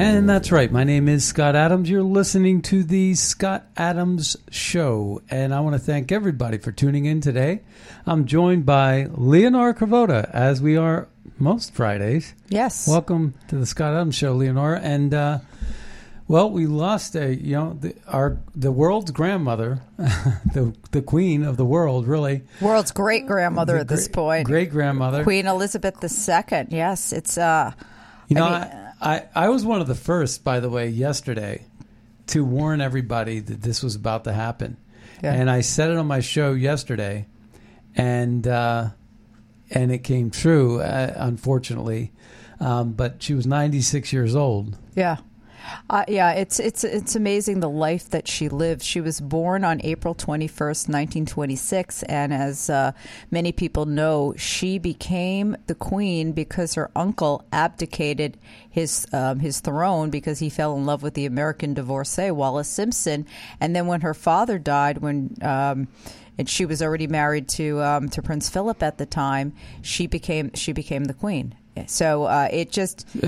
And that's right. My name is Scott Adams. You're listening to The Scott Adams Show. And I want to thank everybody for tuning in today. I'm joined by Leonora Cravota, as we are most Fridays. Yes. Welcome to The Scott Adams Show, Leonora. And, well, we lost the world's grandmother, the queen of the world, really. World's great-grandmother at this point. Great-grandmother. Queen Elizabeth II. Yes, it's... I was one of the first, by the way, yesterday to warn everybody that this was about to happen. Yeah. And I said it on my show yesterday, and it came true, unfortunately. But she was 96 years old. Yeah. It's amazing the life that she lived. She was born on April 21st, 1926, and as many people know, she became the queen because her uncle abdicated his throne because he fell in love with the American divorcee Wallis Simpson. And then when her father died, and she was already married to Prince Philip at the time, she became the queen. So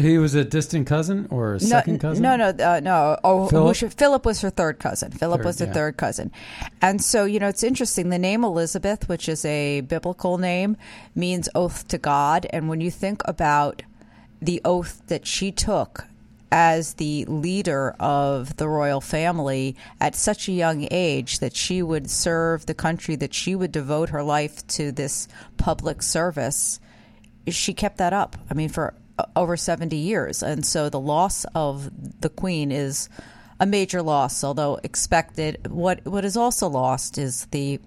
he was a distant cousin or a second cousin? No. Oh, Philip was her third cousin. Third cousin, and so it's interesting. The name Elizabeth, which is a biblical name, means oath to God, and when you think about the oath that she took as the leader of the royal family at such a young age, that she would serve the country, that she would devote her life to this public service. She kept that up, for over 70 years. And so the loss of the queen is a major loss, although expected. What is also lost is the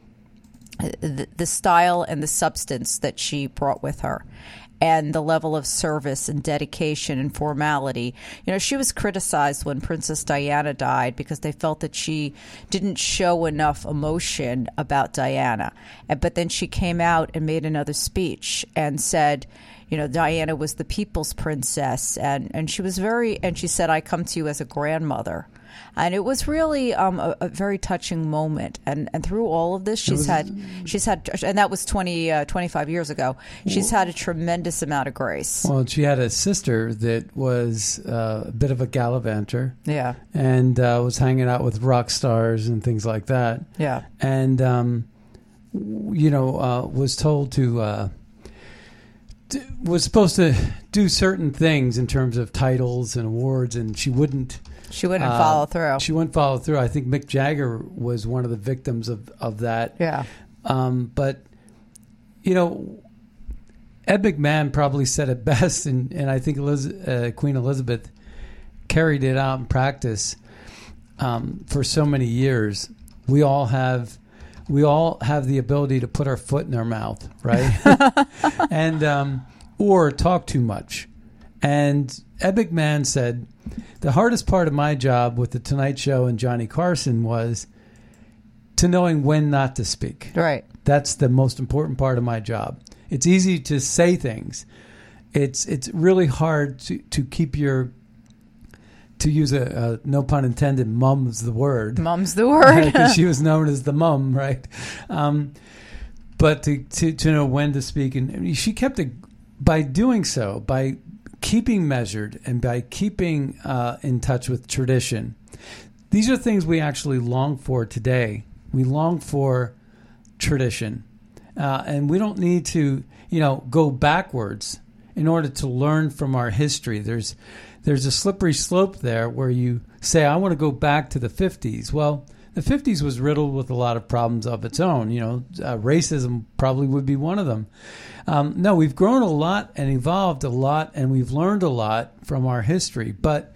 style and the substance that she brought with her, and the level of service and dedication and formality. She was criticized when Princess Diana died because they felt that she didn't show enough emotion about Diana. But then she came out and made another speech and said, Diana was the people's princess. And she was she said, I come to you as a grandmother. And it was really a very touching moment. And through all of this, and that was 25 years ago. She's had a tremendous amount of grace. Well, she had a sister that was a bit of a gallivanter. Yeah. And was hanging out with rock stars and things like that. Yeah. And, was told to... was supposed to do certain things in terms of titles and awards, and she wouldn't. She wouldn't follow through. I think Mick Jagger was one of the victims of that. Yeah. But, Ed McMahon probably said it best, and I think Queen Elizabeth carried it out in practice for so many years. We all have the ability to put our foot in our mouth, right? And or talk too much. And Ed McMahon said, the hardest part of my job with The Tonight Show and Johnny Carson was to knowing when not to speak. Right. That's the most important part of my job. It's easy to say things. it's really hard to keep your, to use a no pun intended, mum's the word. Mum's the word. Because she was known as the mum, right? But to know when to speak. And she kept it by doing so, by keeping measured and by keeping in touch with tradition. These are things we actually long for today. We long for tradition. And we don't need to, go backwards in order to learn from our history. There's a slippery slope there where you say, I want to go back to the 50s. Well, the 50s was riddled with a lot of problems of its own. Racism probably would be one of them. No, we've grown a lot and evolved a lot, and we've learned a lot from our history. But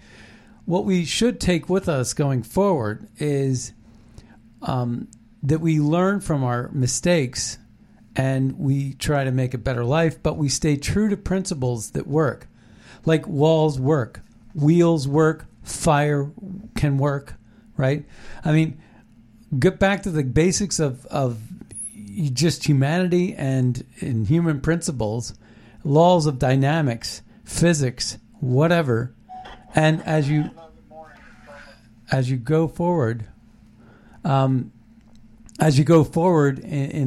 what we should take with us going forward is that we learn from our mistakes and we try to make a better life, but we stay true to principles that work. Like walls work, wheels work, fire can work, right? I mean, get back to the basics of just humanity and human principles, laws of dynamics, physics, whatever. And as you go forward, in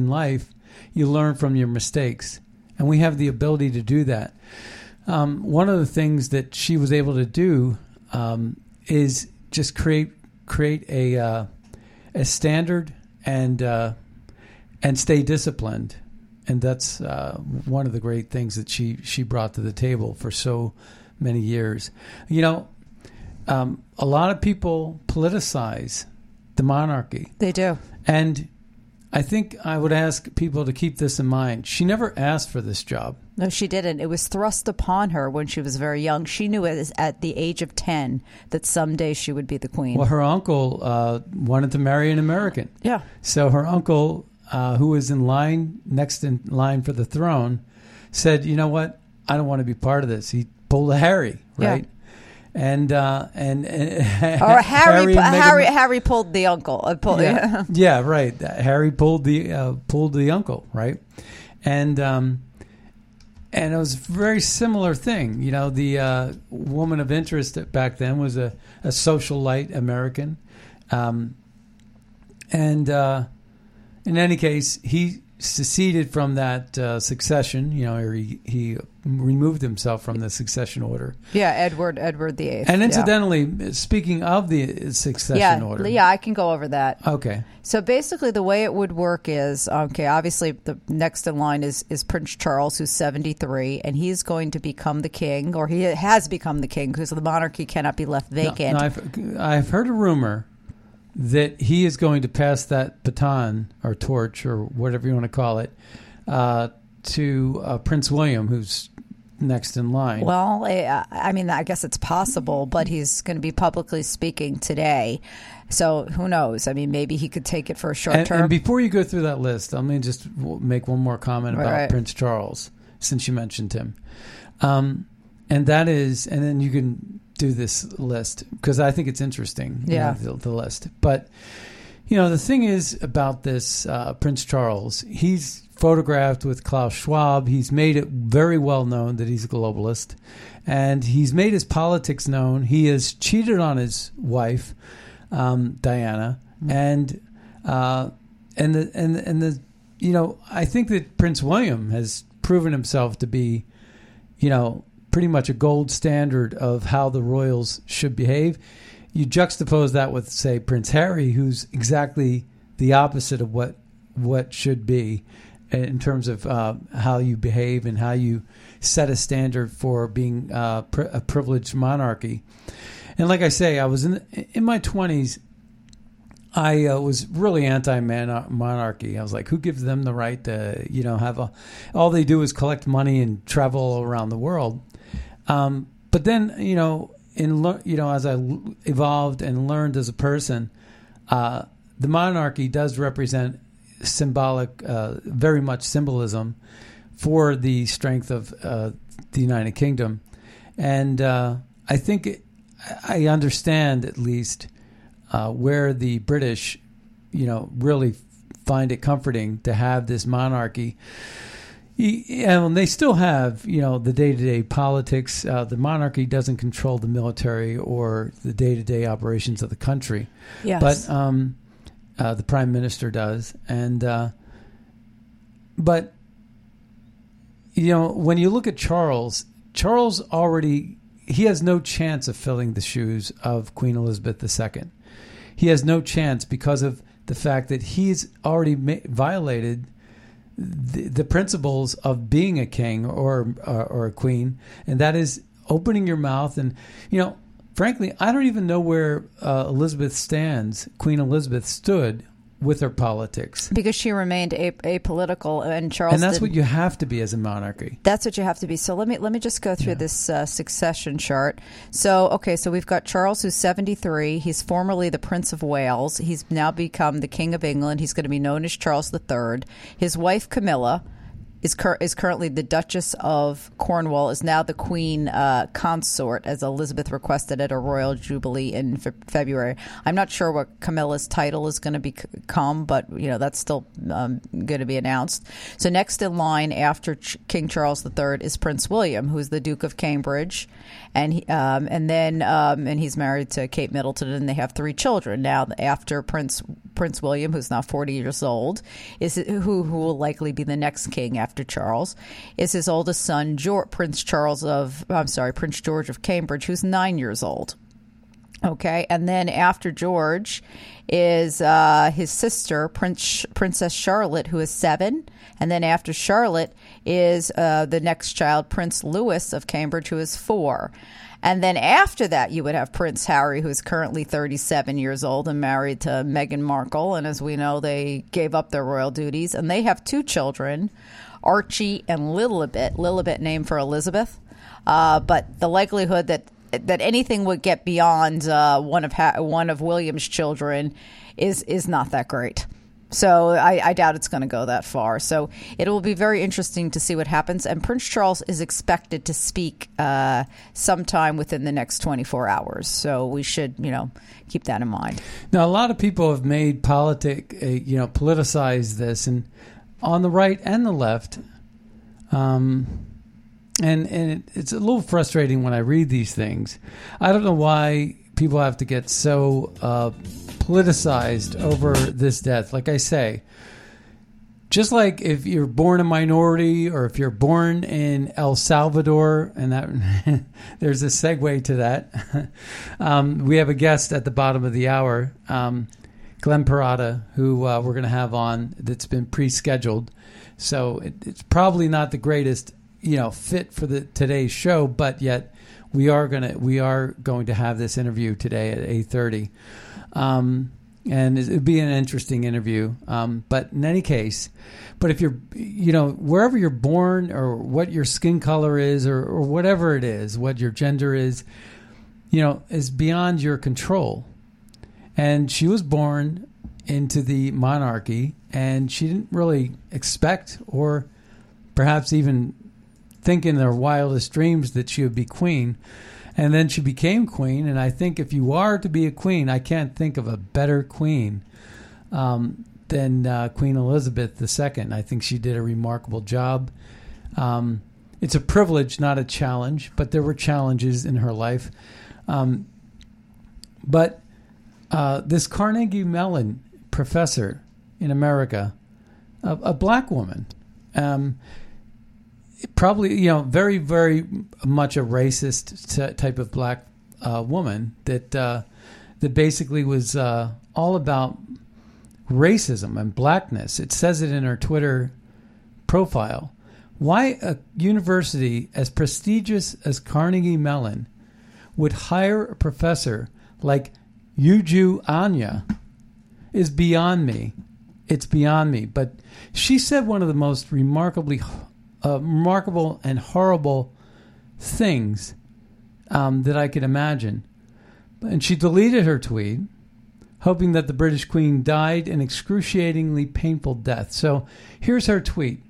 life, you learn from your mistakes. And we have the ability to do that. One of the things that she was able to do is just create a standard and stay disciplined, and that's one of the great things that she brought to the table for so many years. A lot of people politicize the monarchy. They do, and I think I would ask people to keep this in mind. She never asked for this job. No, she didn't. It was thrust upon her when she was very young. She knew at the age of 10 that someday she would be the queen. Well, her uncle wanted to marry an American. Yeah. So her uncle, who was next in line for the throne, said, you know what? I don't want to be part of this. He pulled a Harry, right? Yeah. Harry pulled the uncle. Harry pulled the uncle, right? And it was a very similar thing. The woman of interest back then was a socialite American, and in any case, he seceded from that succession, or he removed himself from the succession order. Yeah, Edward VIII. And incidentally, speaking of the succession order. Yeah, I can go over that. Okay. So basically the way it would work is, okay, obviously the next in line is Prince Charles, who's 73, and he's going to become the king, or he has become the king, because the monarchy cannot be left vacant. No, I've heard a rumor that he is going to pass that baton or torch or whatever you want to call it to Prince William, who's next in line. Well, I mean, I guess it's possible, but he's going to be publicly speaking today. So who knows? I mean, maybe he could take it for a short term. And before you go through that list, I'm going to just make one more comment about Prince Charles, since you mentioned him. And then you can do this list, because I think it's interesting, the list. But, the thing is about this Prince Charles, he's photographed with Klaus Schwab. He's made it very well known that he's a globalist, and he's made his politics known. He has cheated on his wife, Diana, and I think that Prince William has proven himself to be, pretty much a gold standard of how the royals should behave. You juxtapose that with, say, Prince Harry, who's exactly the opposite of what should be in terms of how you behave and how you set a standard for being a privileged monarchy. And like I say, I was in my 20s. I was really anti-monarchy. I was like, who gives them the right to, have all they do is collect money and travel around the world. But then, as I evolved and learned as a person, the monarchy does represent very much symbolism for the strength of the United Kingdom. And I think I understand at least where the British, really find it comforting to have this monarchy. And they still have, you know, the day-to-day politics. The monarchy doesn't control the military or the day-to-day operations of the country. Yes. But the prime minister does. And but, you know, when you look at Charles, Charles already, he has no chance of filling the shoes of Queen Elizabeth II. He has no chance because of the fact that he's already violated the principles of being a king or a queen, and that is opening your mouth. And, you know, frankly, I don't even know where Elizabeth stands. Queen Elizabeth stood with her politics because she remained apolitical, and Charles. And that's what you have to be as a monarchy. That's what you have to be. So let me just go through this succession chart. So okay, so we've got Charles, who's 73. He's formerly the Prince of Wales. He's now become the King of England. He's going to be known as Charles III. His wife Camilla is currently the Duchess of Cornwall, is now the Queen Consort, as Elizabeth requested at a royal jubilee in February. I'm not sure what Camilla's title is going to become, but you know that's still going to be announced. So next in line after King Charles III is Prince William, who's the Duke of Cambridge, and he, and he's married to Kate Middleton, and they have three children. Now after Prince William, who's now 40 years old, is who will likely be the next king after. After Charles is his oldest son, Prince George of Cambridge, who's 9 years old. Okay, and then after George is his sister, Princess Charlotte, who is 7, and then after Charlotte is the next child, Prince Louis of Cambridge, who is 4. And then after that, you would have Prince Harry, who is currently 37 years old and married to Meghan Markle. And as we know, they gave up their royal duties, and they have two children, Archie and Lilibet. Lilibet, named for Elizabeth. But the likelihood that anything would get beyond one of William's children is not that great. So I doubt it's going to go that far. So it will be very interesting to see what happens. And Prince Charles is expected to speak sometime within the next 24 hours. So we should, you know, keep that in mind. Now, a lot of people have made politicize this, and on the right and the left. And it's a little frustrating when I read these things. I don't know why people have to get so politicized over this death. Like I say, just like if you're born a minority or if you're born in El Salvador, and that there's a segue to that. We have a guest at the bottom of the hour, Glenn Parada, who we're going to have on, that's been pre-scheduled. So it's probably not the greatest, you know, fit for today's show, but yet we are going to have this interview today at 8:30, and it'd be an interesting interview. But in any case, but if you're, you know, wherever you're born or what your skin color is or whatever it is, what your gender is, you know, is beyond your control. And she was born into the monarchy, and she didn't really expect or perhaps even think in their wildest dreams that she would be queen. And then she became queen. And I think if you are to be a queen, I can't think of a better queen than Queen Elizabeth II. I think she did a remarkable job. It's a privilege, not a challenge, but there were challenges in her life. But this Carnegie Mellon professor in America, a black woman, probably, you know, very, very much a racist type of black woman that basically was all about racism and blackness. It says it in her Twitter profile. Why a university as prestigious as Carnegie Mellon would hire a professor like Uju Anya is beyond me. It's beyond me. But she said one of the most remarkable and horrible things that I could imagine. And she deleted her tweet, hoping that the British Queen died an excruciatingly painful death. So here's her tweet.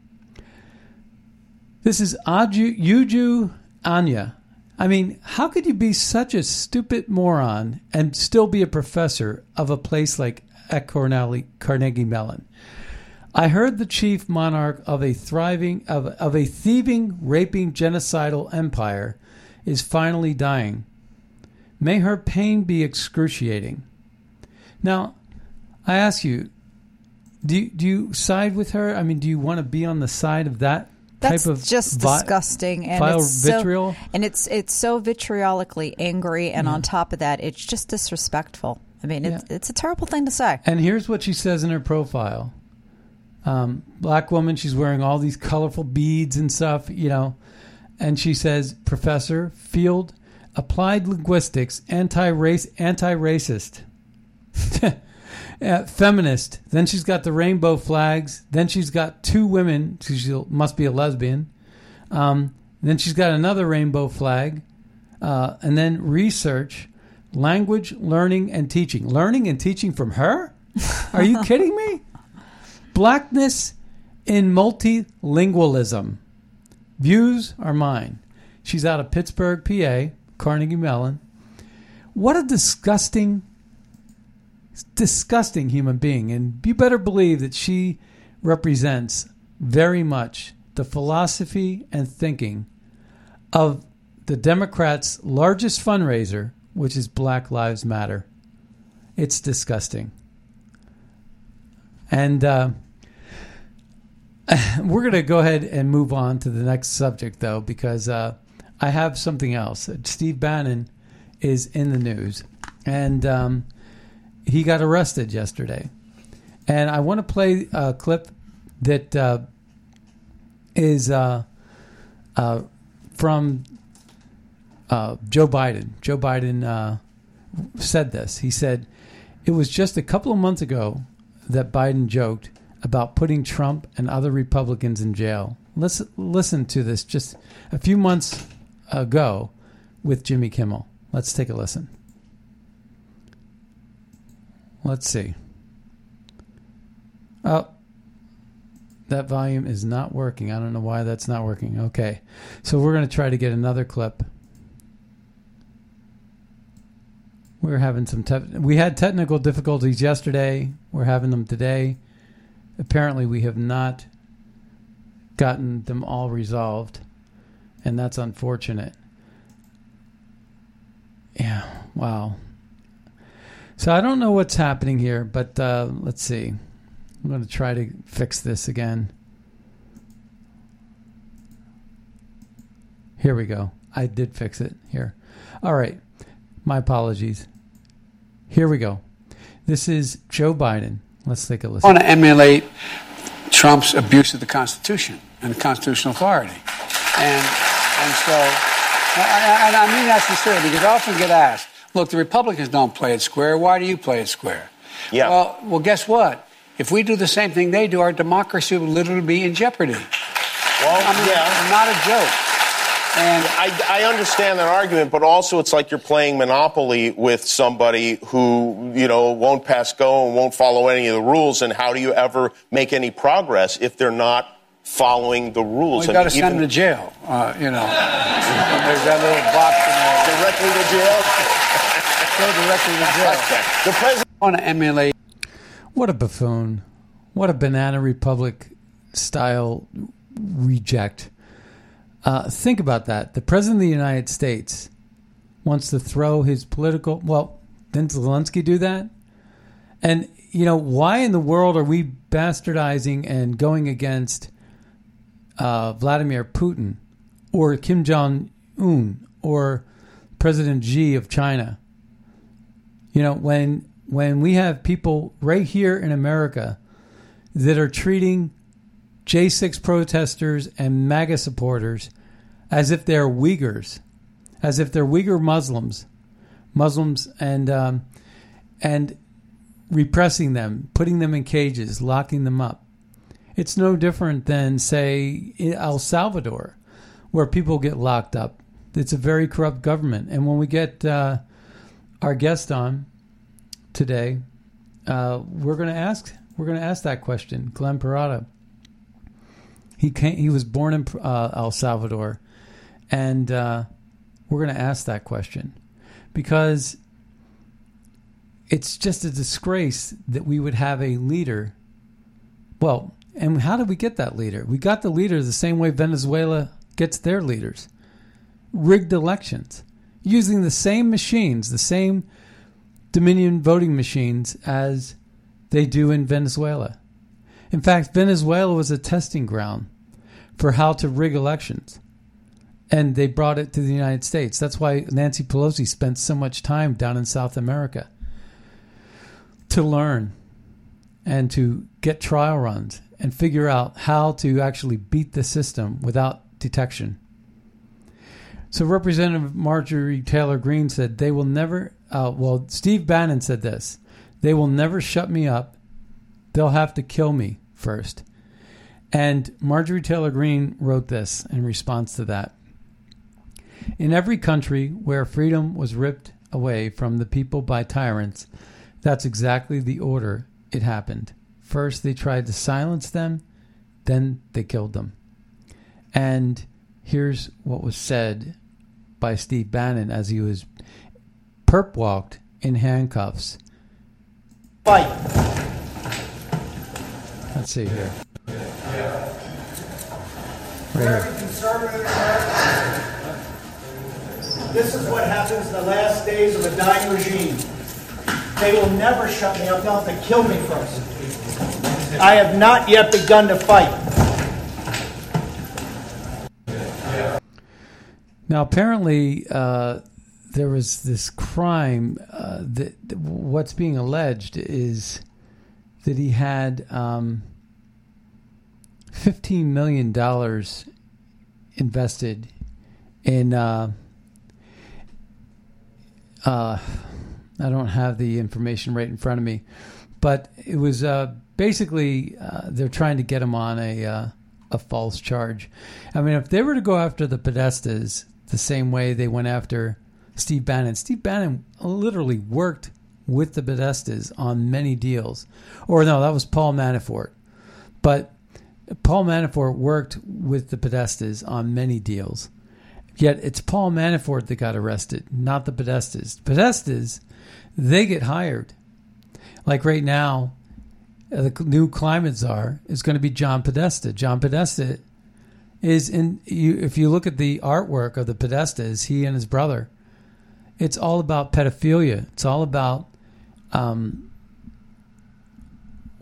This is Uju Anya. I mean, how could you be such a stupid moron and still be a professor of a place like at Carnegie Mellon? I heard the chief monarch of a thieving, raping, genocidal empire is finally dying. May her pain be excruciating. Now, I ask you, do you side with her? I mean, do you want to be on the side of that? That's just disgusting, and it's vitriol. And it's so vitriolically angry, and on top of that, it's just disrespectful. I mean, it's a terrible thing to say. And here's what she says in her profile: black woman. She's wearing all these colorful beads and stuff, you know. And she says, Professor Field, Applied Linguistics, anti-racist, feminist. Then she's got the rainbow flags. Then she's got two women. She must be a lesbian. Then she's got another rainbow flag. And then research, language, learning, and teaching. Learning and teaching from her? Are you kidding me? Blackness in multilingualism. Views are mine. She's out of Pittsburgh, PA, Carnegie Mellon. What a disgusting human being. And you better believe that she represents very much the philosophy and thinking of the Democrats' largest fundraiser, which is Black Lives Matter. It's disgusting. And we're going to go ahead and move on to the next subject, though, because I have something else. Steve Bannon is in the news, and he got arrested yesterday. And I want to play a clip that is from Joe Biden. Joe Biden said this. He said, "It was just a couple of months ago that Biden joked about putting Trump and other Republicans in jail." Listen to this just a few months ago with Jimmy Kimmel. Let's take a listen. Let's see. Oh, that volume is not working. I don't know why that's not working. Okay, so we're going to try to get another clip. We're having some we had technical difficulties yesterday. We're having them today. Apparently, we have not gotten them all resolved, and that's unfortunate. Yeah, wow. So I don't know what's happening here, but let's see. I'm going to try to fix this again. Here we go. I did fix it here. All right. My apologies. Here we go. This is Joe Biden. Let's take a listen. I want to emulate Trump's abuse of the Constitution and the constitutional authority. And so, and I mean that sincerely, because I often get asked, look, the Republicans don't play it square. Why do you play it square? Yeah. Well, guess what? If we do the same thing they do, our democracy will literally be in jeopardy. Well, I mean, yeah. Not a joke. And I understand that argument, but also it's like you're playing Monopoly with somebody who, you know, won't pass go and won't follow any of the rules. And how do you ever make any progress if they're not following the rules? Well, you've got to send them to jail, you know. There's that little box in there. Directly to jail? Go directly to jail. The president want to emulate. What a buffoon. What a banana republic style reject. Think about that. The president of the United States wants to throw his political... Well, didn't Zelensky do that? And, you know, why in the world are we bastardizing and going against Vladimir Putin or Kim Jong-un or President Xi of China? You know, when we have people right here in America that are treating J6 protesters and MAGA supporters as if they're Uyghurs, as if they're Uyghur Muslims and repressing them, putting them in cages, locking them up. It's no different than, say, El Salvador, where people get locked up. It's a very corrupt government. And when we get our guest on today, we're going to ask that question, Glenn Parada. He was born in El Salvador, and we're going to ask that question because it's just a disgrace that we would have a leader. Well, And how did we get that leader? We got the leader the same way Venezuela gets their leaders. Rigged elections. Using the same machines, the same Dominion voting machines as they do in Venezuela. In fact, Venezuela was a testing ground for how to rig elections. And they brought it to the United States. That's why Nancy Pelosi spent so much time down in South America to learn and to get trial runs and figure out how to actually beat the system without detection. So Representative Marjorie Taylor Greene said they will never, Steve Bannon said this, they will never shut me up. They'll have to kill me first. And Marjorie Taylor Greene wrote this in response to that. In every country where freedom was ripped away from the people by tyrants, that's exactly the order it happened. First, they tried to silence them. Then they killed them. And here's what was said by Steve Bannon as he was perp walked in handcuffs. Fight. Let's see here. American conservative Americans. This is what happens in the last days of a dying regime. They will never shut me up. They'll have to kill me first. I have not yet begun to fight. Now, apparently, there was this crime that what's being alleged is that he had $15 million invested in I don't have the information right in front of me, but it was basically they're trying to get him on a false charge. I mean, if they were to go after the Podestas the same way they went after Steve Bannon literally worked with the Podestas on many deals. Or no, that was Paul Manafort. But Paul Manafort worked with the Podestas on many deals. Yet it's Paul Manafort that got arrested, not the Podestas. Podestas, they get hired. Like right now, the new climate czar is going to be John Podesta. John Podesta is if you look at the artwork of the Podestas, he and his brother, it's all about pedophilia. It's all about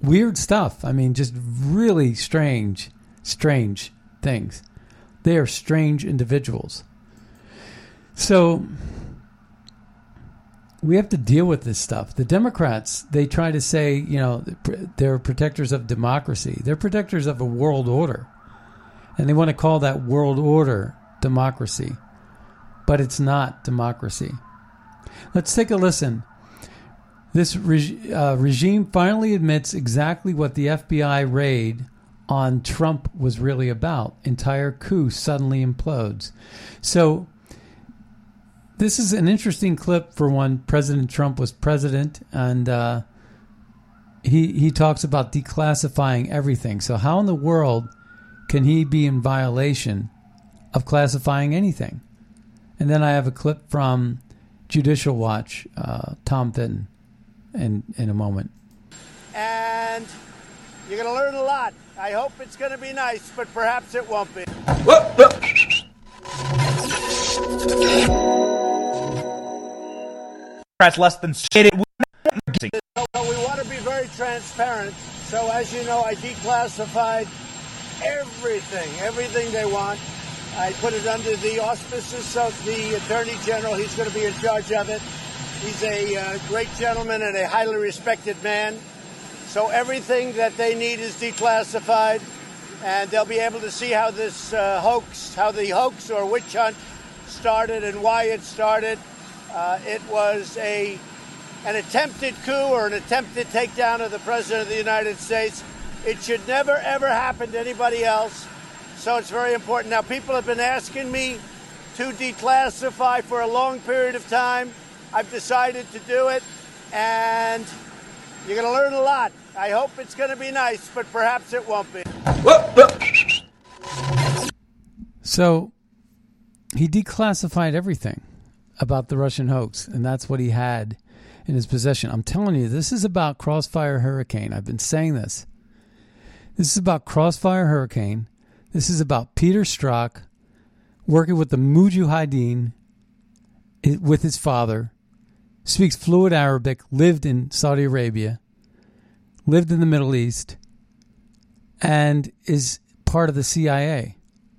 weird stuff. I mean, just really strange things. They are strange individuals. So we have to deal with this stuff. The Democrats, they try to say, you know, they're protectors of democracy. They're protectors of a world order. And they want to call that world order democracy. But it's not democracy. Let's take a listen. This regime finally admits exactly what the FBI raid on Trump was really about. Entire coup suddenly implodes. So this is an interesting clip for when President Trump was president, and he talks about declassifying everything. So how in the world can he be in violation of classifying anything? And then I have a clip from Judicial Watch, Tom Fitton, in a moment. And you're going to learn a lot. I hope it's going to be nice, but perhaps it won't be. That's less than stated. So we want to be very transparent. So as you know, I declassified everything they want. I put it under the auspices of the Attorney General. He's going to be in charge of it. He's a great gentleman and a highly respected man. So everything that they need is declassified, and they'll be able to see how this hoax or witch hunt started and why it started. It was an attempted coup or an attempted takedown of the President of the United States. It should never, ever happen to anybody else, so it's very important. Now, people have been asking me to declassify for a long period of time. I've decided to do it, and you're going to learn a lot. I hope it's going to be nice, but perhaps it won't be. So he declassified everything about the Russian hoax, and that's what he had in his possession. I'm telling you, this is about Crossfire Hurricane. I've been saying this. This is about Crossfire Hurricane. This is about Peter Strzok working with the Mujahideen with his father, speaks fluent Arabic, lived in Saudi Arabia, lived in the Middle East, and is part of the CIA,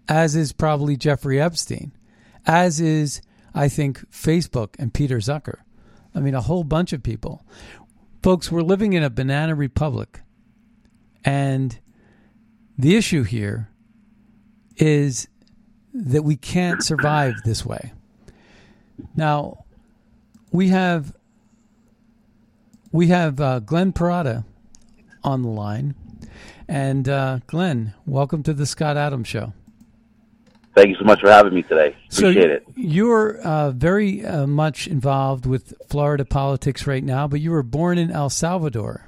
as is probably Jeffrey Epstein, as is, I think, Facebook and Peter Zucker. I mean, a whole bunch of people. Folks, we're living in a banana republic. And the issue here is that we can't survive this way. Now, we have Glenn Parada on the line. And Glenn, welcome to the Scott Adams Show. Thank you so much for having me today. Appreciate it. You're very much involved with Florida politics right now, but you were born in El Salvador,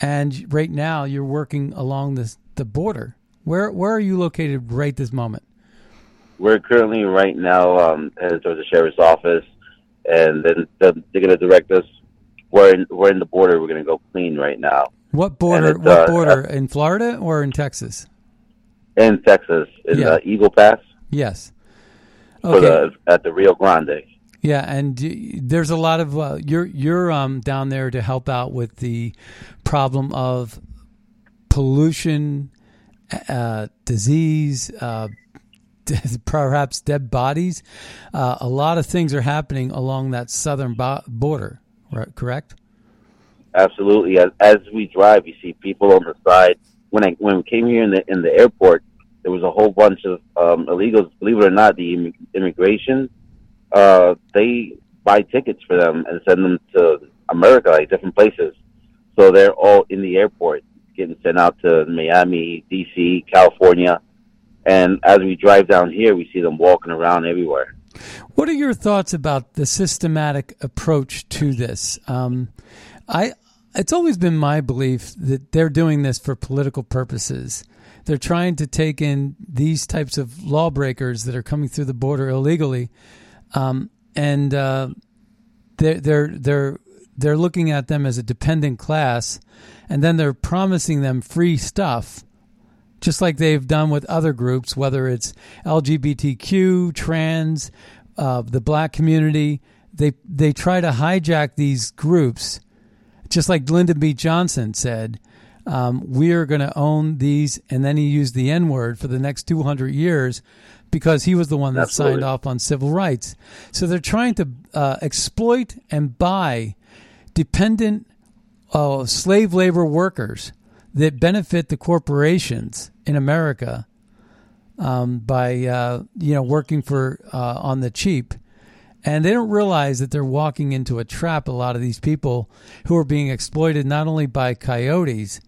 and right now you're working along the border. Where are you located right this moment? We're currently right now headed towards the sheriff's office, and then they're going to direct us. We're in the border. We're going to go clean right now. What border? What border? In Florida or in Texas? In Texas, Eagle Pass. Yes. Okay. At the Rio Grande. Yeah, and there's a lot of you're down there to help out with the problem of pollution, disease, perhaps dead bodies. A lot of things are happening along that southern border, right? Correct? Absolutely. As we drive, you see people on the side. When we came here in the airport, there was a whole bunch of illegals. Believe it or not, the immigration, they buy tickets for them and send them to America, like different places. So they're all in the airport getting sent out to Miami, D.C., California. And as we drive down here, we see them walking around everywhere. What are your thoughts about the systematic approach to this? It's always been my belief that they're doing this for political purposes. They're trying to take in these types of lawbreakers that are coming through the border illegally, and they're looking at them as a dependent class, and then they're promising them free stuff, just like they've done with other groups, whether it's LGBTQ, trans, the black community. They try to hijack these groups. Just like Lyndon B. Johnson said, we are going to own these, and then he used the N-word for the next 200 years because he was the one that signed off on civil rights. So they're trying to exploit and buy dependent slave labor workers that benefit the corporations in America by working for on the cheap. And they don't realize that they're walking into a trap, a lot of these people who are being exploited not only by coyotes,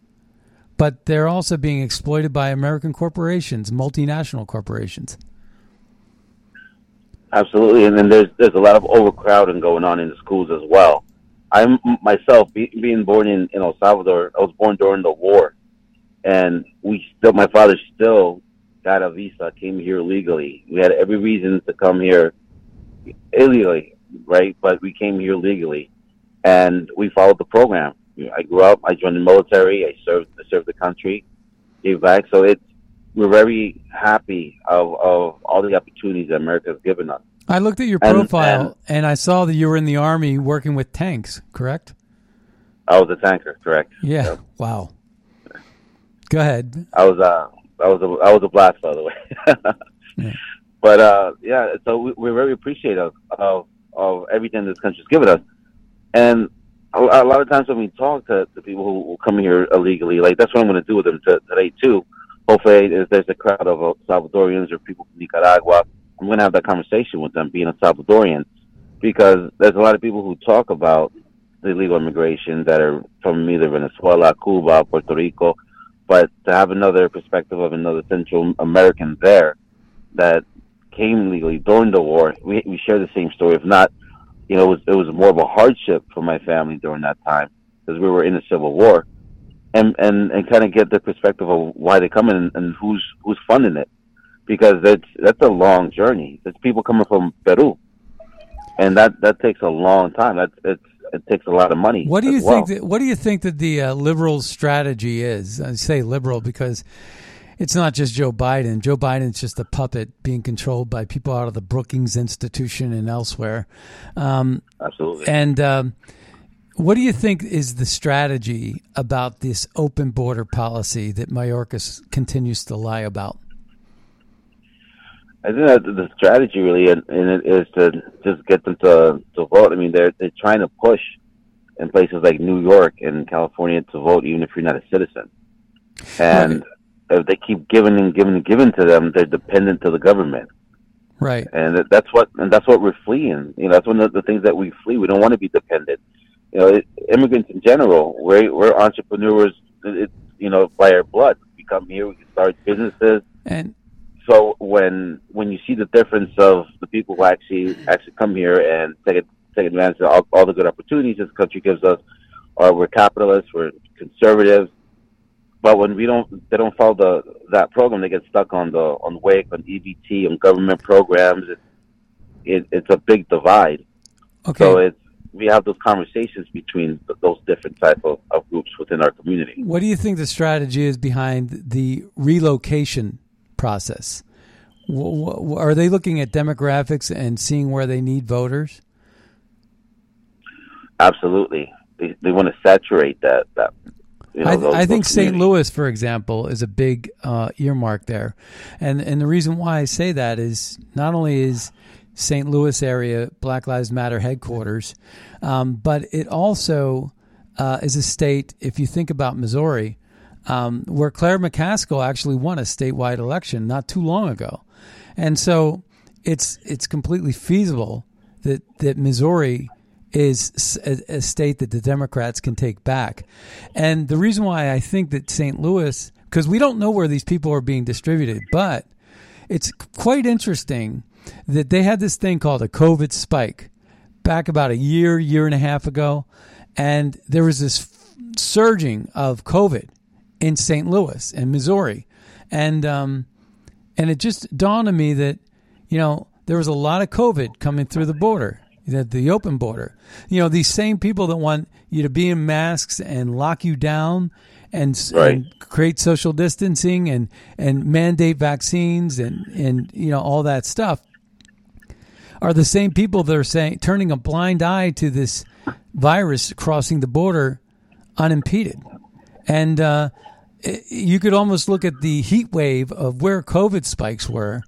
but they're also being exploited by American corporations, multinational corporations. Absolutely. And then there's a lot of overcrowding going on in the schools as well. I'm myself, being born in El Salvador, I was born during the war. And my father still got a visa, came here legally. We had every reason to come here illegally, right? But we came here legally, and we followed the program. I grew up. I joined the military. I served the country. Gave back. So we're very happy of all the opportunities that America has given us. I looked at your profile, and I saw that you were in the Army working with tanks. Correct? I was a tanker. Correct. Yeah. So, wow. Go ahead. I was a blast, by the way. Yeah. But, so we're very appreciative of everything this country's given us. And a lot of times when we talk to people who come here illegally, like that's what I'm going to do with them today, too. Hopefully, if there's a crowd of Salvadorians or people from Nicaragua, I'm going to have that conversation with them, being a Salvadorian, because there's a lot of people who talk about the illegal immigration that are from either Venezuela, Cuba, Puerto Rico. But to have another perspective of another Central American there that came legally during the war. We share the same story. If not, it was more of a hardship for my family during that time because we were in the Civil War, and kind of get the perspective of why they come in and who's funding it, because that's a long journey. There's people coming from Peru, and that takes a long time. That's it's it takes a lot of money. What do you think? What do you think that the liberal strategy is? I say liberal because it's not just Joe Biden. Joe Biden's just a puppet being controlled by people out of the Brookings Institution and elsewhere. Absolutely. And what do you think is the strategy about this open border policy that Mayorkas continues to lie about? I think that the strategy really is to just get them to vote. I mean, they're trying to push in places like New York and California to vote, even if you're not a citizen. And if they keep giving and giving and giving to them, they're dependent to the government. Right. And that's what we're fleeing. You know, that's one of the things that we flee. We don't want to be dependent. You know, immigrants in general, we're entrepreneurs. It's, you know, by our blood, we come here, we can start businesses. And so when you see the difference of the people who actually come here and take advantage of all the good opportunities this country gives us, or we're capitalists, we're conservative, but when they don't follow that program, they get stuck on WIC, on EBT, on government programs. It's a big divide. Okay. So we have those conversations between those different type of groups within our community. What do you think the strategy is behind the relocation process? Are they looking at demographics and seeing where they need voters? Absolutely. They want to saturate that. You know, I think St. Louis, for example, is a big earmark there. And the reason why I say that is not only is St. Louis area Black Lives Matter headquarters, but it also is a state, if you think about Missouri, where Claire McCaskill actually won a statewide election not too long ago. And so it's completely feasible that Missouri is a state that the Democrats can take back. And the reason why I think that St. Louis, because we don't know where these people are being distributed, but it's quite interesting that they had this thing called a COVID spike back about a year and a half ago. And there was this surging of COVID in St. Louis and Missouri. And it just dawned on me that, you know, there was a lot of COVID coming through the border, the open border. You know, these same people that want you to be in masks and lock you down and create social distancing and mandate vaccines and, you know, all that stuff are the same people that are saying, turning a blind eye to this virus crossing the border unimpeded. And you could almost look at the heat wave of where COVID spikes were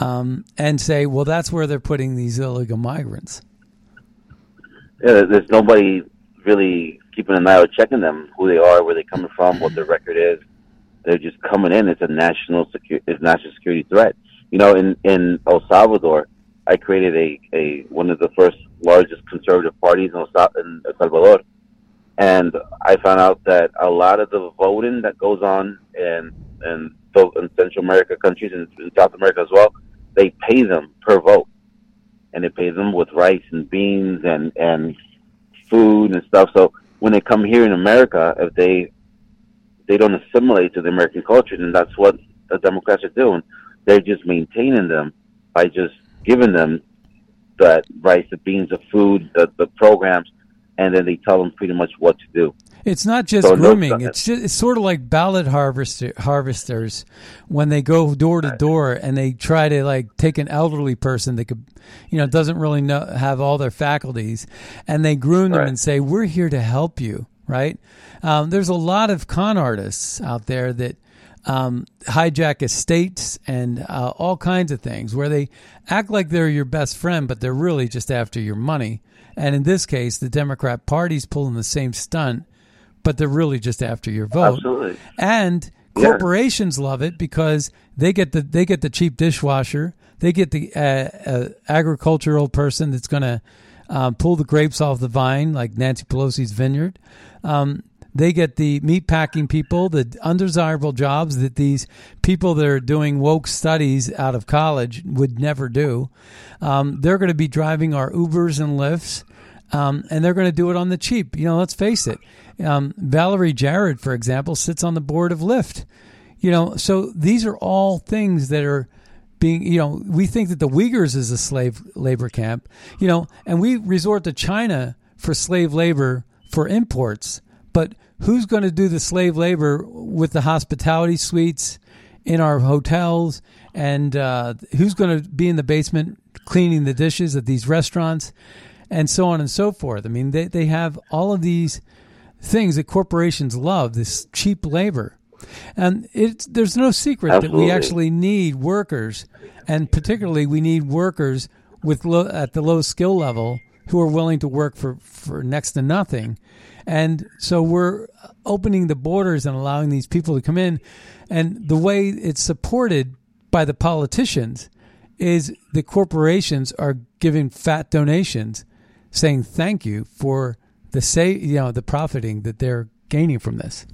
and say, well, that's where they're putting these illegal migrants. Yeah, there's nobody really keeping an eye out, checking them, who they are, where they're coming from, what their record is. They're just coming in. It's a national security threat. You know, in El Salvador, I created a one of the first largest conservative parties in El Salvador. And I found out that a lot of the voting that goes on in Central America countries and in South America as well, they pay them per vote. And they pay them with rice and beans and food and stuff. So when they come here in America, if they don't assimilate to the American culture, then that's what the Democrats are doing. They're just maintaining them by just giving them that rice, the beans, the food, the programs. And then they tell them pretty much what to do. It's not just grooming. It's sort of like ballot harvesters when they go door to door and they try to like take an elderly person that could, you know, doesn't really have all their faculties, and they groom them and say, "We're here to help you." Right? There's a lot of con artists out there that hijack estates and all kinds of things where they act like they're your best friend, but they're really just after your money. And in this case, the Democrat Party's pulling the same stunt, but they're really just after your vote. Absolutely. And corporations love it because they get the cheap dishwasher, they get the agricultural person that's going to pull the grapes off the vine, like Nancy Pelosi's vineyard. They get the meatpacking people, the undesirable jobs that these people that are doing woke studies out of college would never do. They're going to be driving our Ubers and Lyfts, and they're going to do it on the cheap. You know, let's face it. Valerie Jarrett, for example, sits on the board of Lyft. You know, so these are all things that are being, you know, we think that the Uyghurs is a slave labor camp, you know, and we resort to China for slave labor for imports, but who's going to do the slave labor with the hospitality suites in our hotels? And who's going to be in the basement cleaning the dishes at these restaurants and so on and so forth? I mean, they have all of these things that corporations love, this cheap labor. And there's no secret Absolutely. That we actually need workers, and particularly we need workers with at the low skill level who are willing to work for next to nothing. And so we're opening the borders and allowing these people to come in. And the way it's supported by the politicians is the corporations are giving fat donations, saying thank you for the profiting that they're gaining from this.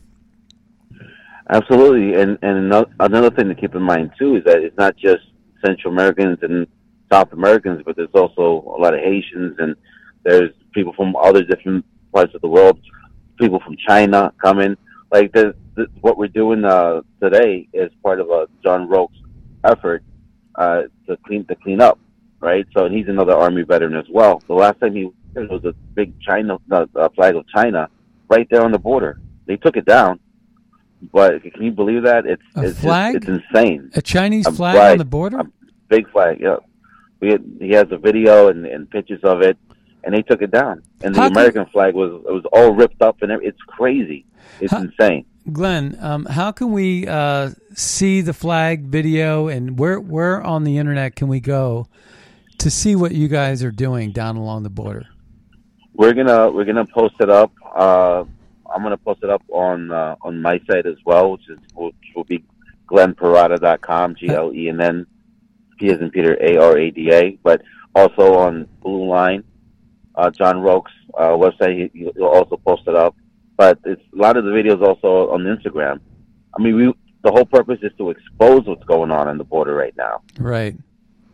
Absolutely, and another thing to keep in mind too is that it's not just Central Americans and South Americans, but there's also a lot of Haitians, and there's people from other different parts of the world, people from China coming. Like what we're doing today is part of a John Roke's effort to clean up, right? So, and he's another Army veteran as well. The last time there was a big flag of China right there on the border. They took it down. But can you believe that? It's flag? It's insane. A Chinese flag on the border? A big flag, yeah. He has a video and pictures of it, and they took it down. And the American flag was all ripped up, and it's crazy. It's insane. Glenn, how can we see the flag video, and where on the internet can we go to see what you guys are doing down along the border? We're gonna post it up. I'm going to post it up on my site as well, which will be glennparada.com, Glenn, P as in Peter, Arada, but also on Blue Line, John Roke's website, he'll also post it up. But it's a lot of the videos also on Instagram. I mean, the whole purpose is to expose what's going on the border right now. Right.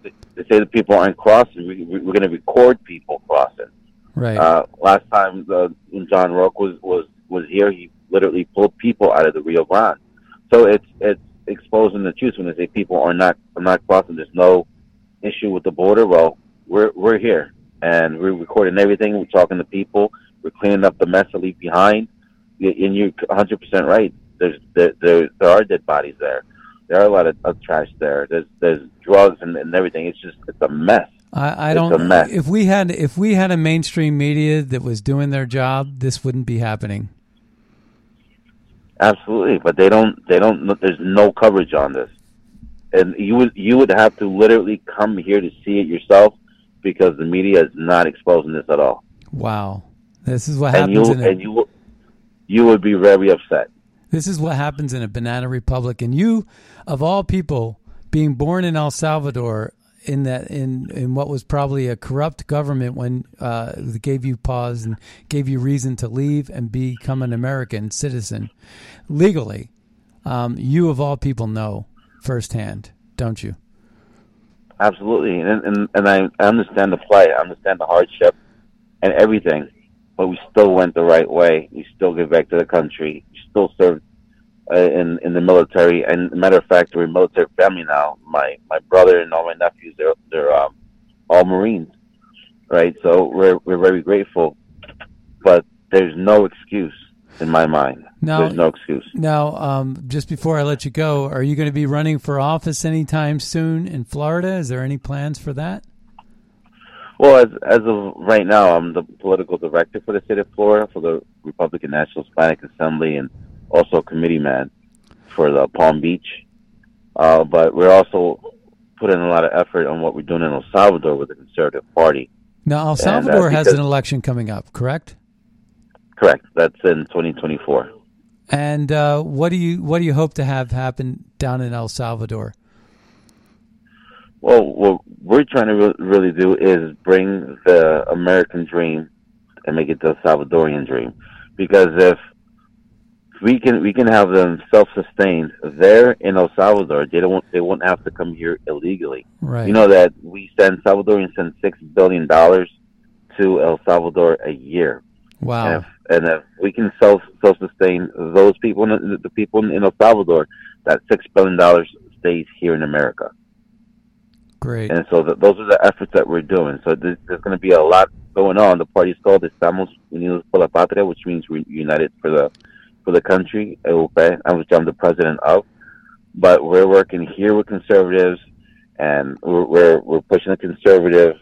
They say that people aren't crossing. We're going to record people crossing. Right. Last time when John Roke was here, he literally pulled people out of the Rio Grande. So it's exposing the truth when they say people are not crossing. There's no issue with the border. Well, we're here and we're recording everything. We're talking to people. We're cleaning up the mess to leave behind. And you're 100% right. There are dead bodies there. There are a lot of trash there. There's drugs and everything. It's a mess. I don't. If we had a mainstream media that was doing their job, this wouldn't be happening. Absolutely, but they don't. There's no coverage on this, and you would have to literally come here to see it yourself because the media is not exposing this at all. Wow, this is what happens. You would be very upset. This is what happens in a banana republic, and you, of all people, being born in El Salvador. In what was probably a corrupt government when gave you pause and gave you reason to leave and become an American citizen legally, you of all people know firsthand, don't you? Absolutely, and I understand the plight, I understand the hardship, and everything, but we still went the right way. We still get back to the country. We still served in the military, and matter of fact, we're a military family now. My brother and all my nephews, they're all Marines, right? So we're very grateful, but there's no excuse in my mind. Now, there's no excuse. Now, just before I let you go, are you going to be running for office anytime soon in Florida? Is there any plans for that? Well, as of right now, I'm the political director for the state of Florida for the Republican National Hispanic Assembly, and also a committee man for the Palm Beach. But we're also putting a lot of effort on what we're doing in El Salvador with the Conservative Party. Now, El Salvador has an election coming up, correct? Correct. That's in 2024. And what do you hope to have happen down in El Salvador? Well, what we're trying to really do is bring the American dream and make it the Salvadorian dream. Because if we can have them self-sustained there in El Salvador. They won't have to come here illegally. Right. You know that Salvadorians send $6 billion to El Salvador a year. Wow. And if we can self-sustain those people, the people in El Salvador, that $6 billion stays here in America. Great. And so those are the efforts that we're doing. So there's going to be a lot going on. The party's called Estamos Unidos por la Patria, which means we're united for the country, okay, which I'm the president of. But we're working here with conservatives, and we're pushing the conservative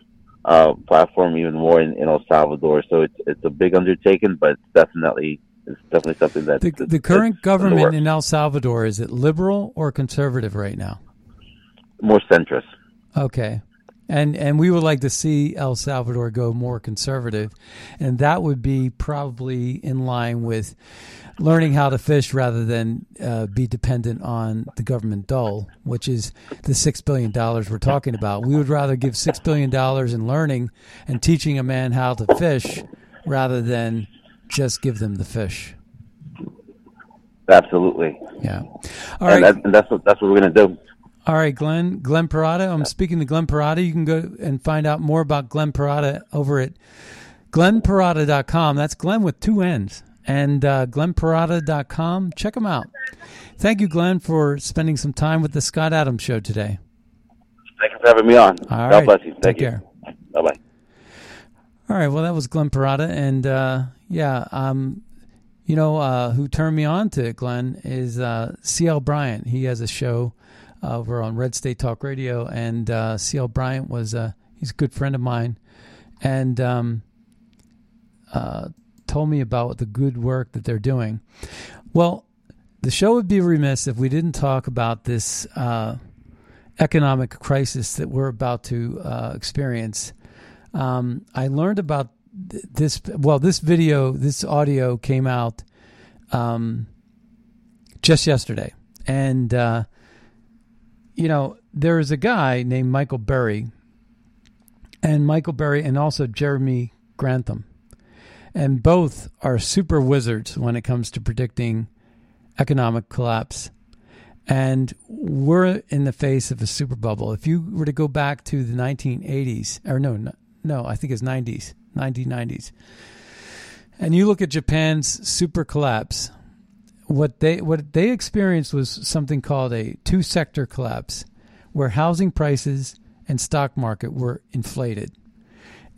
platform even more in El Salvador. So it's a big undertaking, but it's definitely something that the current government in El Salvador, is it liberal or conservative right now? More centrist. Okay. And we would like to see El Salvador go more conservative, and that would be probably in line with learning how to fish rather than be dependent on the government dole, which is the $6 billion we're talking about. We would rather give $6 billion in learning and teaching a man how to fish rather than just give them the fish. Absolutely. Yeah. All right. And that's what we're going to do. All right, Glenn Parada. I'm speaking to Glenn Parada. You can go and find out more about Glenn Parada over at glennparada.com. That's Glenn with two N's. And glennparada.com. Check them out. Thank you, Glenn, for spending some time with the Scott Adams Show today. Thank you for having me on. All right. God bless you. Thank you. Take care. Bye-bye. All right, well, that was Glenn Parada. And, who turned me on to Glenn is C.L. Bryant. He has a show over on Red State Talk Radio, and C.L. Bryant he's a good friend of mine, and told me about the good work that they're doing. Well, the show would be remiss if we didn't talk about this economic crisis that we're about to experience. I learned about this. Well, this audio came out just yesterday, and there is a guy named Michael Burry and also Jeremy Grantham. And both are super wizards when it comes to predicting economic collapse. And we're in the face of a super bubble. If you were to go back to the 1980s, or no, I think it's 1990s. And you look at Japan's super collapse. What they experienced was something called a two-sector collapse, where housing prices and stock market were inflated.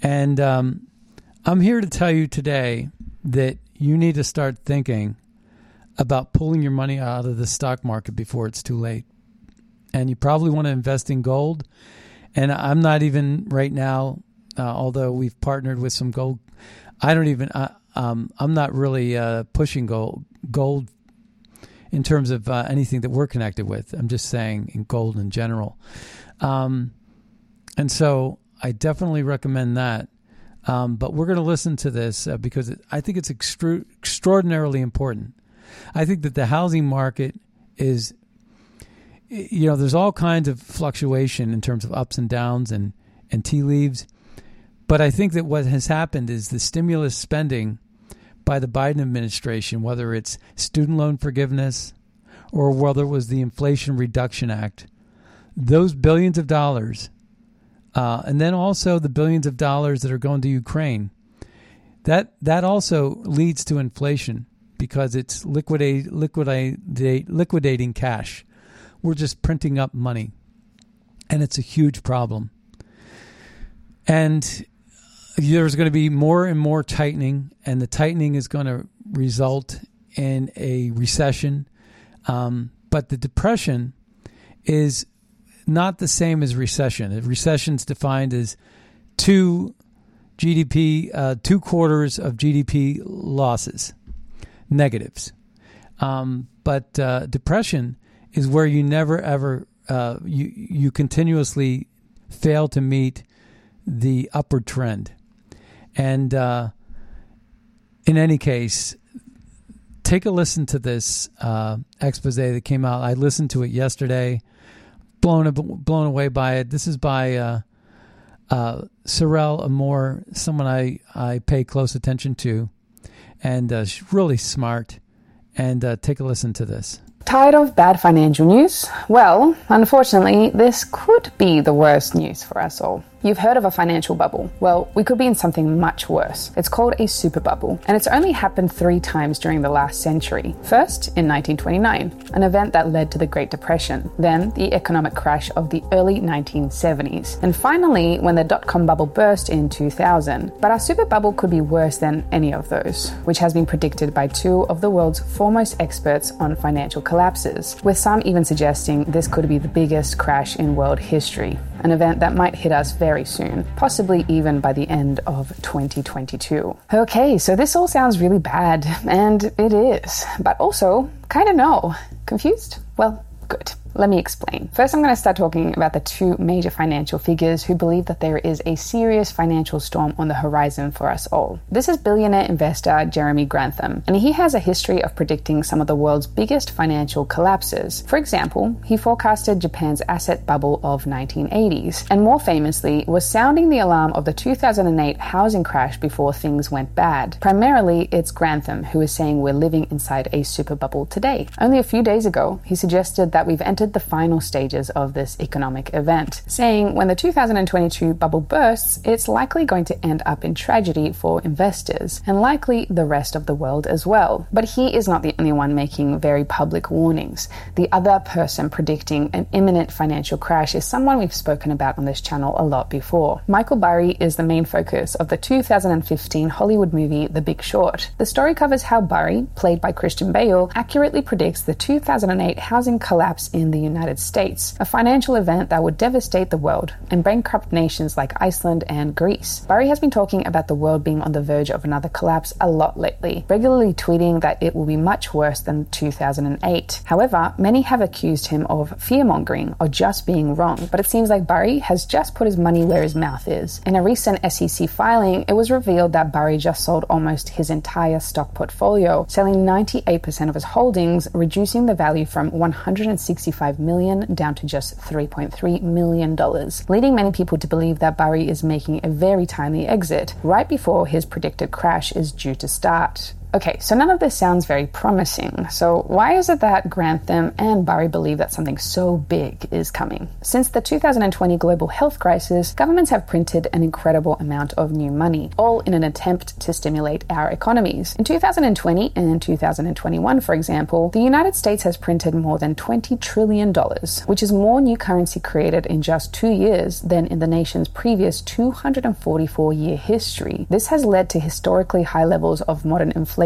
And I'm here to tell you today that you need to start thinking about pulling your money out of the stock market before it's too late. And you probably want to invest in gold. And I'm not even right now, although we've partnered with some gold, I'm not really pushing gold. In terms of anything that we're connected with. I'm just saying in gold in general. And so I definitely recommend that. But we're going to listen to this because I think it's extraordinarily important. I think that the housing market is, there's all kinds of fluctuation in terms of ups and downs and tea leaves. But I think that what has happened is the stimulus spending by the Biden administration, whether it's student loan forgiveness or whether it was the Inflation Reduction Act, those billions of dollars, and then also the billions of dollars that are going to Ukraine, that also leads to inflation because it's liquidating cash. We're just printing up money, and it's a huge problem. And there's going to be more and more tightening, and the tightening is going to result in a recession. But the depression is not the same as recession. A recession's defined as two quarters of GDP losses, negatives. But depression is where you never ever you continuously fail to meet the upward trend. And in any case, take a listen to this expose that came out. I listened to it yesterday, blown away by it. This is by Sorrel Amor, someone I pay close attention to, and she's really smart. And take a listen to this. Tired of bad financial news? Well, unfortunately, this could be the worst news for us all. You've heard of a financial bubble. Well, we could be in something much worse. It's called a super bubble, and it's only happened 3 times during the last century. First, in 1929, an event that led to the Great Depression, then the economic crash of the early 1970s, and finally, when the dot-com bubble burst in 2000. But our super bubble could be worse than any of those, which has been predicted by 2 of the world's foremost experts on financial collapses, with some even suggesting this could be the biggest crash in world history, an event that might hit us very soon, possibly even by the end of 2022. Okay, so this all sounds really bad, and it is, but also kind of no. Confused? Well, good. Let me explain. First, I'm going to start talking about the 2 major financial figures who believe that there is a serious financial storm on the horizon for us all. This is billionaire investor Jeremy Grantham, and he has a history of predicting some of the world's biggest financial collapses. For example, he forecasted Japan's asset bubble of 1980s, and more famously was sounding the alarm of the 2008 housing crash before things went bad. Primarily, it's Grantham who is saying we're living inside a super bubble today. Only a few days ago, he suggested that we've entered the final stages of this economic event, saying when the 2022 bubble bursts, it's likely going to end up in tragedy for investors and likely the rest of the world as well. But he is not the only one making very public warnings. The other person predicting an imminent financial crash is someone we've spoken about on this channel a lot before. Michael Burry is the main focus of the 2015 Hollywood movie The Big Short. The story covers how Burry, played by Christian Bale, accurately predicts the 2008 housing collapse in the United States, a financial event that would devastate the world and bankrupt nations like Iceland and Greece. Burry has been talking about the world being on the verge of another collapse a lot lately, regularly tweeting that it will be much worse than 2008. However, many have accused him of fear-mongering or just being wrong, but it seems like Burry has just put his money where his mouth is. In a recent SEC filing, it was revealed that Burry just sold almost his entire stock portfolio, selling 98% of his holdings, reducing the value from $165 million down to just $3.3 million, leading many people to believe that Burry is making a very timely exit right before his predicted crash is due to start. Okay, so none of this sounds very promising. So why is it that Grantham and Burry believe that something so big is coming? Since the 2020 global health crisis, governments have printed an incredible amount of new money, all in an attempt to stimulate our economies. In 2020 and 2021, for example, the United States has printed more than $20 trillion, which is more new currency created in just 2 years than in the nation's previous 244-year history. This has led to historically high levels of modern inflation,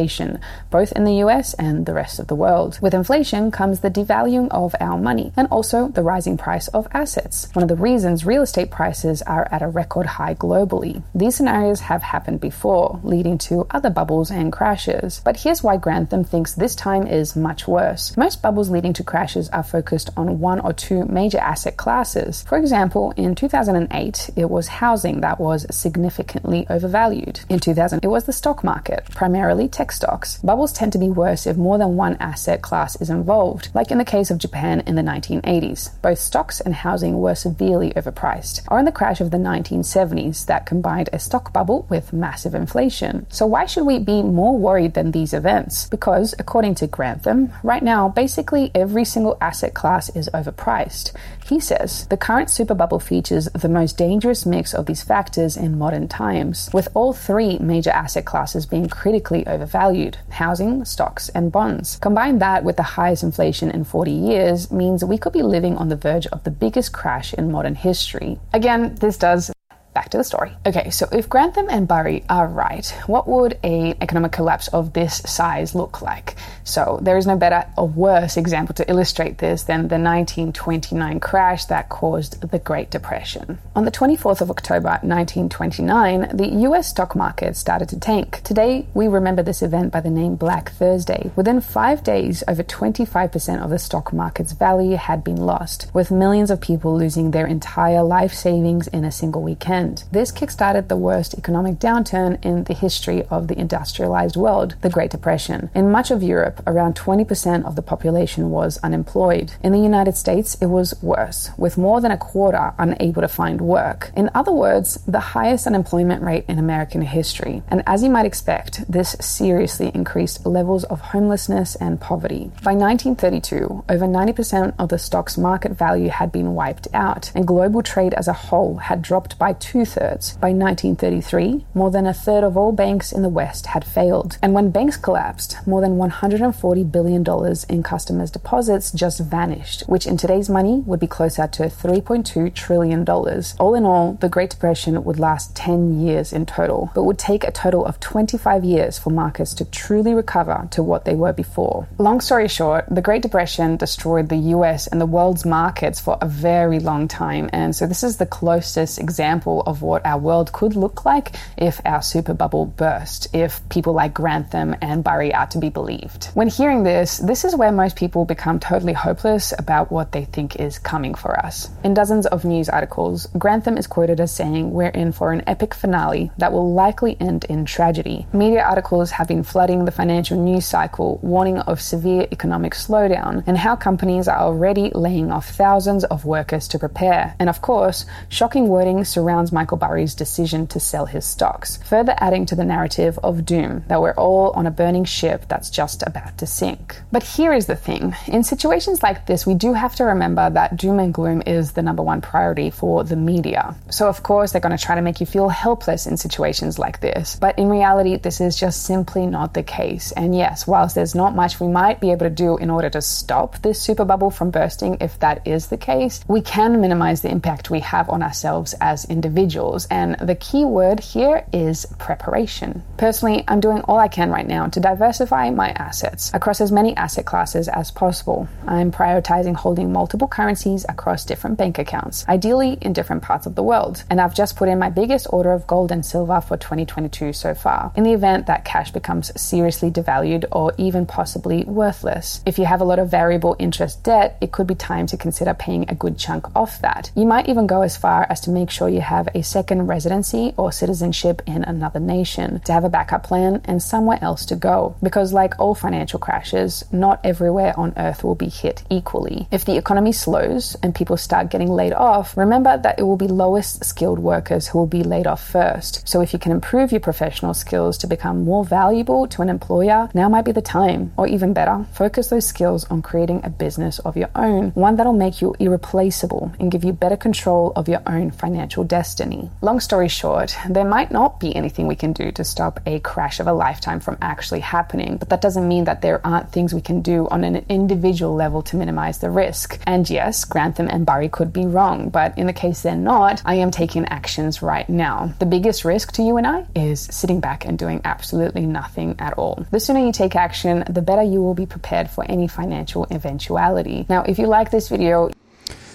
both in the US and the rest of the world. With inflation comes the devaluing of our money and also the rising price of assets, one of the reasons real estate prices are at a record high globally. These scenarios have happened before, leading to other bubbles and crashes. But here's why Grantham thinks this time is much worse. Most bubbles leading to crashes are focused on 1 or 2 major asset classes. For example, in 2008, it was housing that was significantly overvalued. In 2000, it was the stock market, primarily tech stocks. Bubbles tend to be worse if more than one asset class is involved, like in the case of Japan in the 1980s. Both stocks and housing were severely overpriced, or in the crash of the 1970s that combined a stock bubble with massive inflation. So why should we be more worried than these events? Because, according to Grantham, right now, basically every single asset class is overpriced. He says, the current super bubble features the most dangerous mix of these factors in modern times, with all 3 major asset classes being critically overvalued: housing, stocks, and bonds. Combine that with the highest inflation in 40 years means we could be living on the verge of the biggest crash in modern history. Again, this does. Back to the story. Okay, so if Grantham and Burry are right, what would an economic collapse of this size look like? So there is no better or worse example to illustrate this than the 1929 crash that caused the Great Depression. On the 24th of October 1929, the US stock market started to tank. Today, we remember this event by the name Black Thursday. Within 5 days, over 25% of the stock market's value had been lost, with millions of people losing their entire life savings in a single weekend. 20%. This kickstarted the worst economic downturn in the history of the industrialized world, the Great Depression. In much of Europe, around 20% of the population was unemployed. In the United States, it was worse, with more than a quarter unable to find work. In other words, the highest unemployment rate in American history. And as you might expect, this seriously increased levels of homelessness and poverty. By 1932, over 90% of the stock's market value had been wiped out, and global trade as a whole had dropped by 2/3. By 1933, more than a third of all banks in the West had failed. And when banks collapsed, more than $140 billion in customers' deposits just vanished, which in today's money would be closer to $3.2 trillion. All in all, the Great Depression would last 10 years in total, but would take a total of 25 years for markets to truly recover to what they were before. Long story short, the Great Depression destroyed the US and the world's markets for a very long time, and so this is the closest example of what our world could look like if our super bubble burst, if people like Grantham and Burry are to be believed. When hearing this is where most people become totally hopeless about what they think is coming for us. In dozens of news articles, Grantham is quoted as saying, "We're in for an epic finale that will likely end in tragedy." Media articles have been flooding the financial news cycle, warning of severe economic slowdown and how companies are already laying off thousands of workers to prepare. And of course, shocking wording surrounds Michael Burry's decision to sell his stocks, further adding to the narrative of doom that we're all on a burning ship that's just about to sink. But here is the thing. In situations like this, we do have to remember that doom and gloom is the number one priority for the media. So of course, they're going to try to make you feel helpless in situations like this. But in reality, this is just simply not the case. And yes, whilst there's not much we might be able to do in order to stop this super bubble from bursting, if that is the case, we can minimize the impact we have on ourselves as individuals. And the key word here is preparation. Personally, I'm doing all I can right now to diversify my assets across as many asset classes as possible. I'm prioritizing holding multiple currencies across different bank accounts, ideally in different parts of the world. And I've just put in my biggest order of gold and silver for 2022 so far, in the event that cash becomes seriously devalued or even possibly worthless. If you have a lot of variable interest debt, it could be time to consider paying a good chunk off that. You might even go as far as to make sure you have a second residency or citizenship in another nation to have a backup plan and somewhere else to go. Because like all financial crashes, not everywhere on earth will be hit equally. If the economy slows and people start getting laid off, remember that it will be lowest skilled workers who will be laid off first. So if you can improve your professional skills to become more valuable to an employer, now might be the time. Or even better, focus those skills on creating a business of your own, one that'll make you irreplaceable and give you better control of your own financial destiny. Long story short, there might not be anything we can do to stop a crash of a lifetime from actually happening, but that doesn't mean that there aren't things we can do on an individual level to minimize the risk. And yes, Grantham and Burry could be wrong, but in the case they're not, I am taking actions right now. The biggest risk to you and I is sitting back and doing absolutely nothing at all. The sooner you take action, the better you will be prepared for any financial eventuality. Now, if you like this video...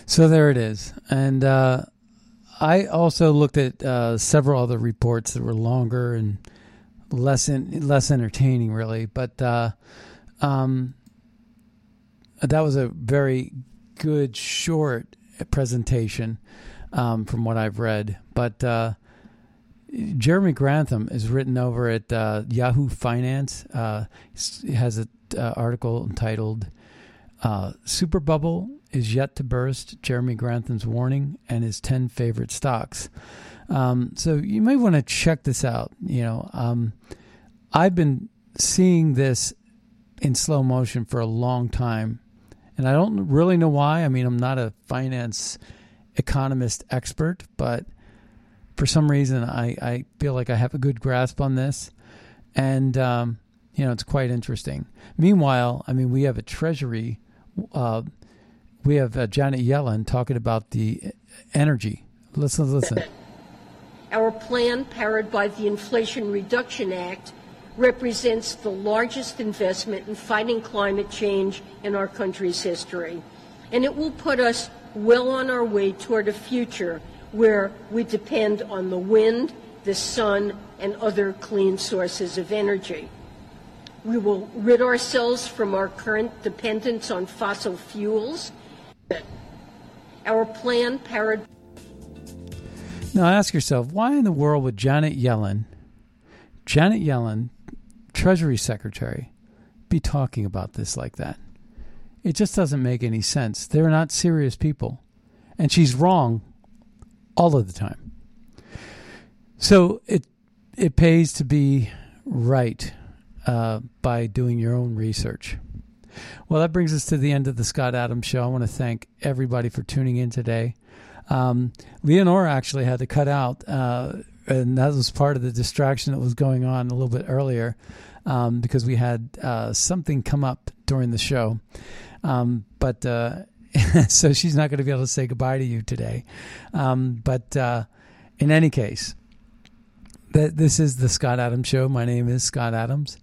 So there it is. And I also looked at several other reports that were longer and less entertaining, really. But that was a very good, short presentation from what I've read. But Jeremy Grantham is written over at Yahoo Finance. He has an article entitled Super Bubble is Yet to Burst, Jeremy Grantham's Warning, and His 10 Favorite Stocks. So you may want to check this out. You know, I've been seeing this in slow motion for a long time, and I don't really know why. I mean, I'm not a finance economist expert, but for some reason, I feel like I have a good grasp on this. And, you know, it's quite interesting. Meanwhile, I mean, we have a Treasury, we have Janet Yellen talking about the energy. Listen. Our plan, powered by the Inflation Reduction Act, represents the largest investment in fighting climate change in our country's history. And it will put us well on our way toward a future where we depend on the wind, the sun, and other clean sources of energy. We will rid ourselves from our current dependence on fossil fuels. Our plan powered... Now ask yourself, why in the world would Janet Yellen, Treasury Secretary, be talking about this like that? It just doesn't make any sense. They're not serious people. And she's wrong all of the time. So it pays to be right by doing your own research. Well, that brings us to the end of the Scott Adams Show. I want to thank everybody for tuning in today. Leonora actually had to cut out, and that was part of the distraction that was going on a little bit earlier because we had something come up during the show. So she's not going to be able to say goodbye to you today. In any case, this is the Scott Adams Show. My name is Scott Adams,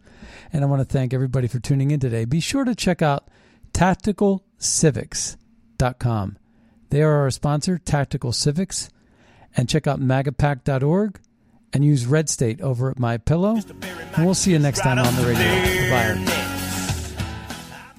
and I want to thank everybody for tuning in today. Be sure to check out tacticalcivics.com. They are our sponsor, Tactical Civics, and check out magapack.org and use Red State over at MyPillow. And we'll see you next time on the radio. Bye.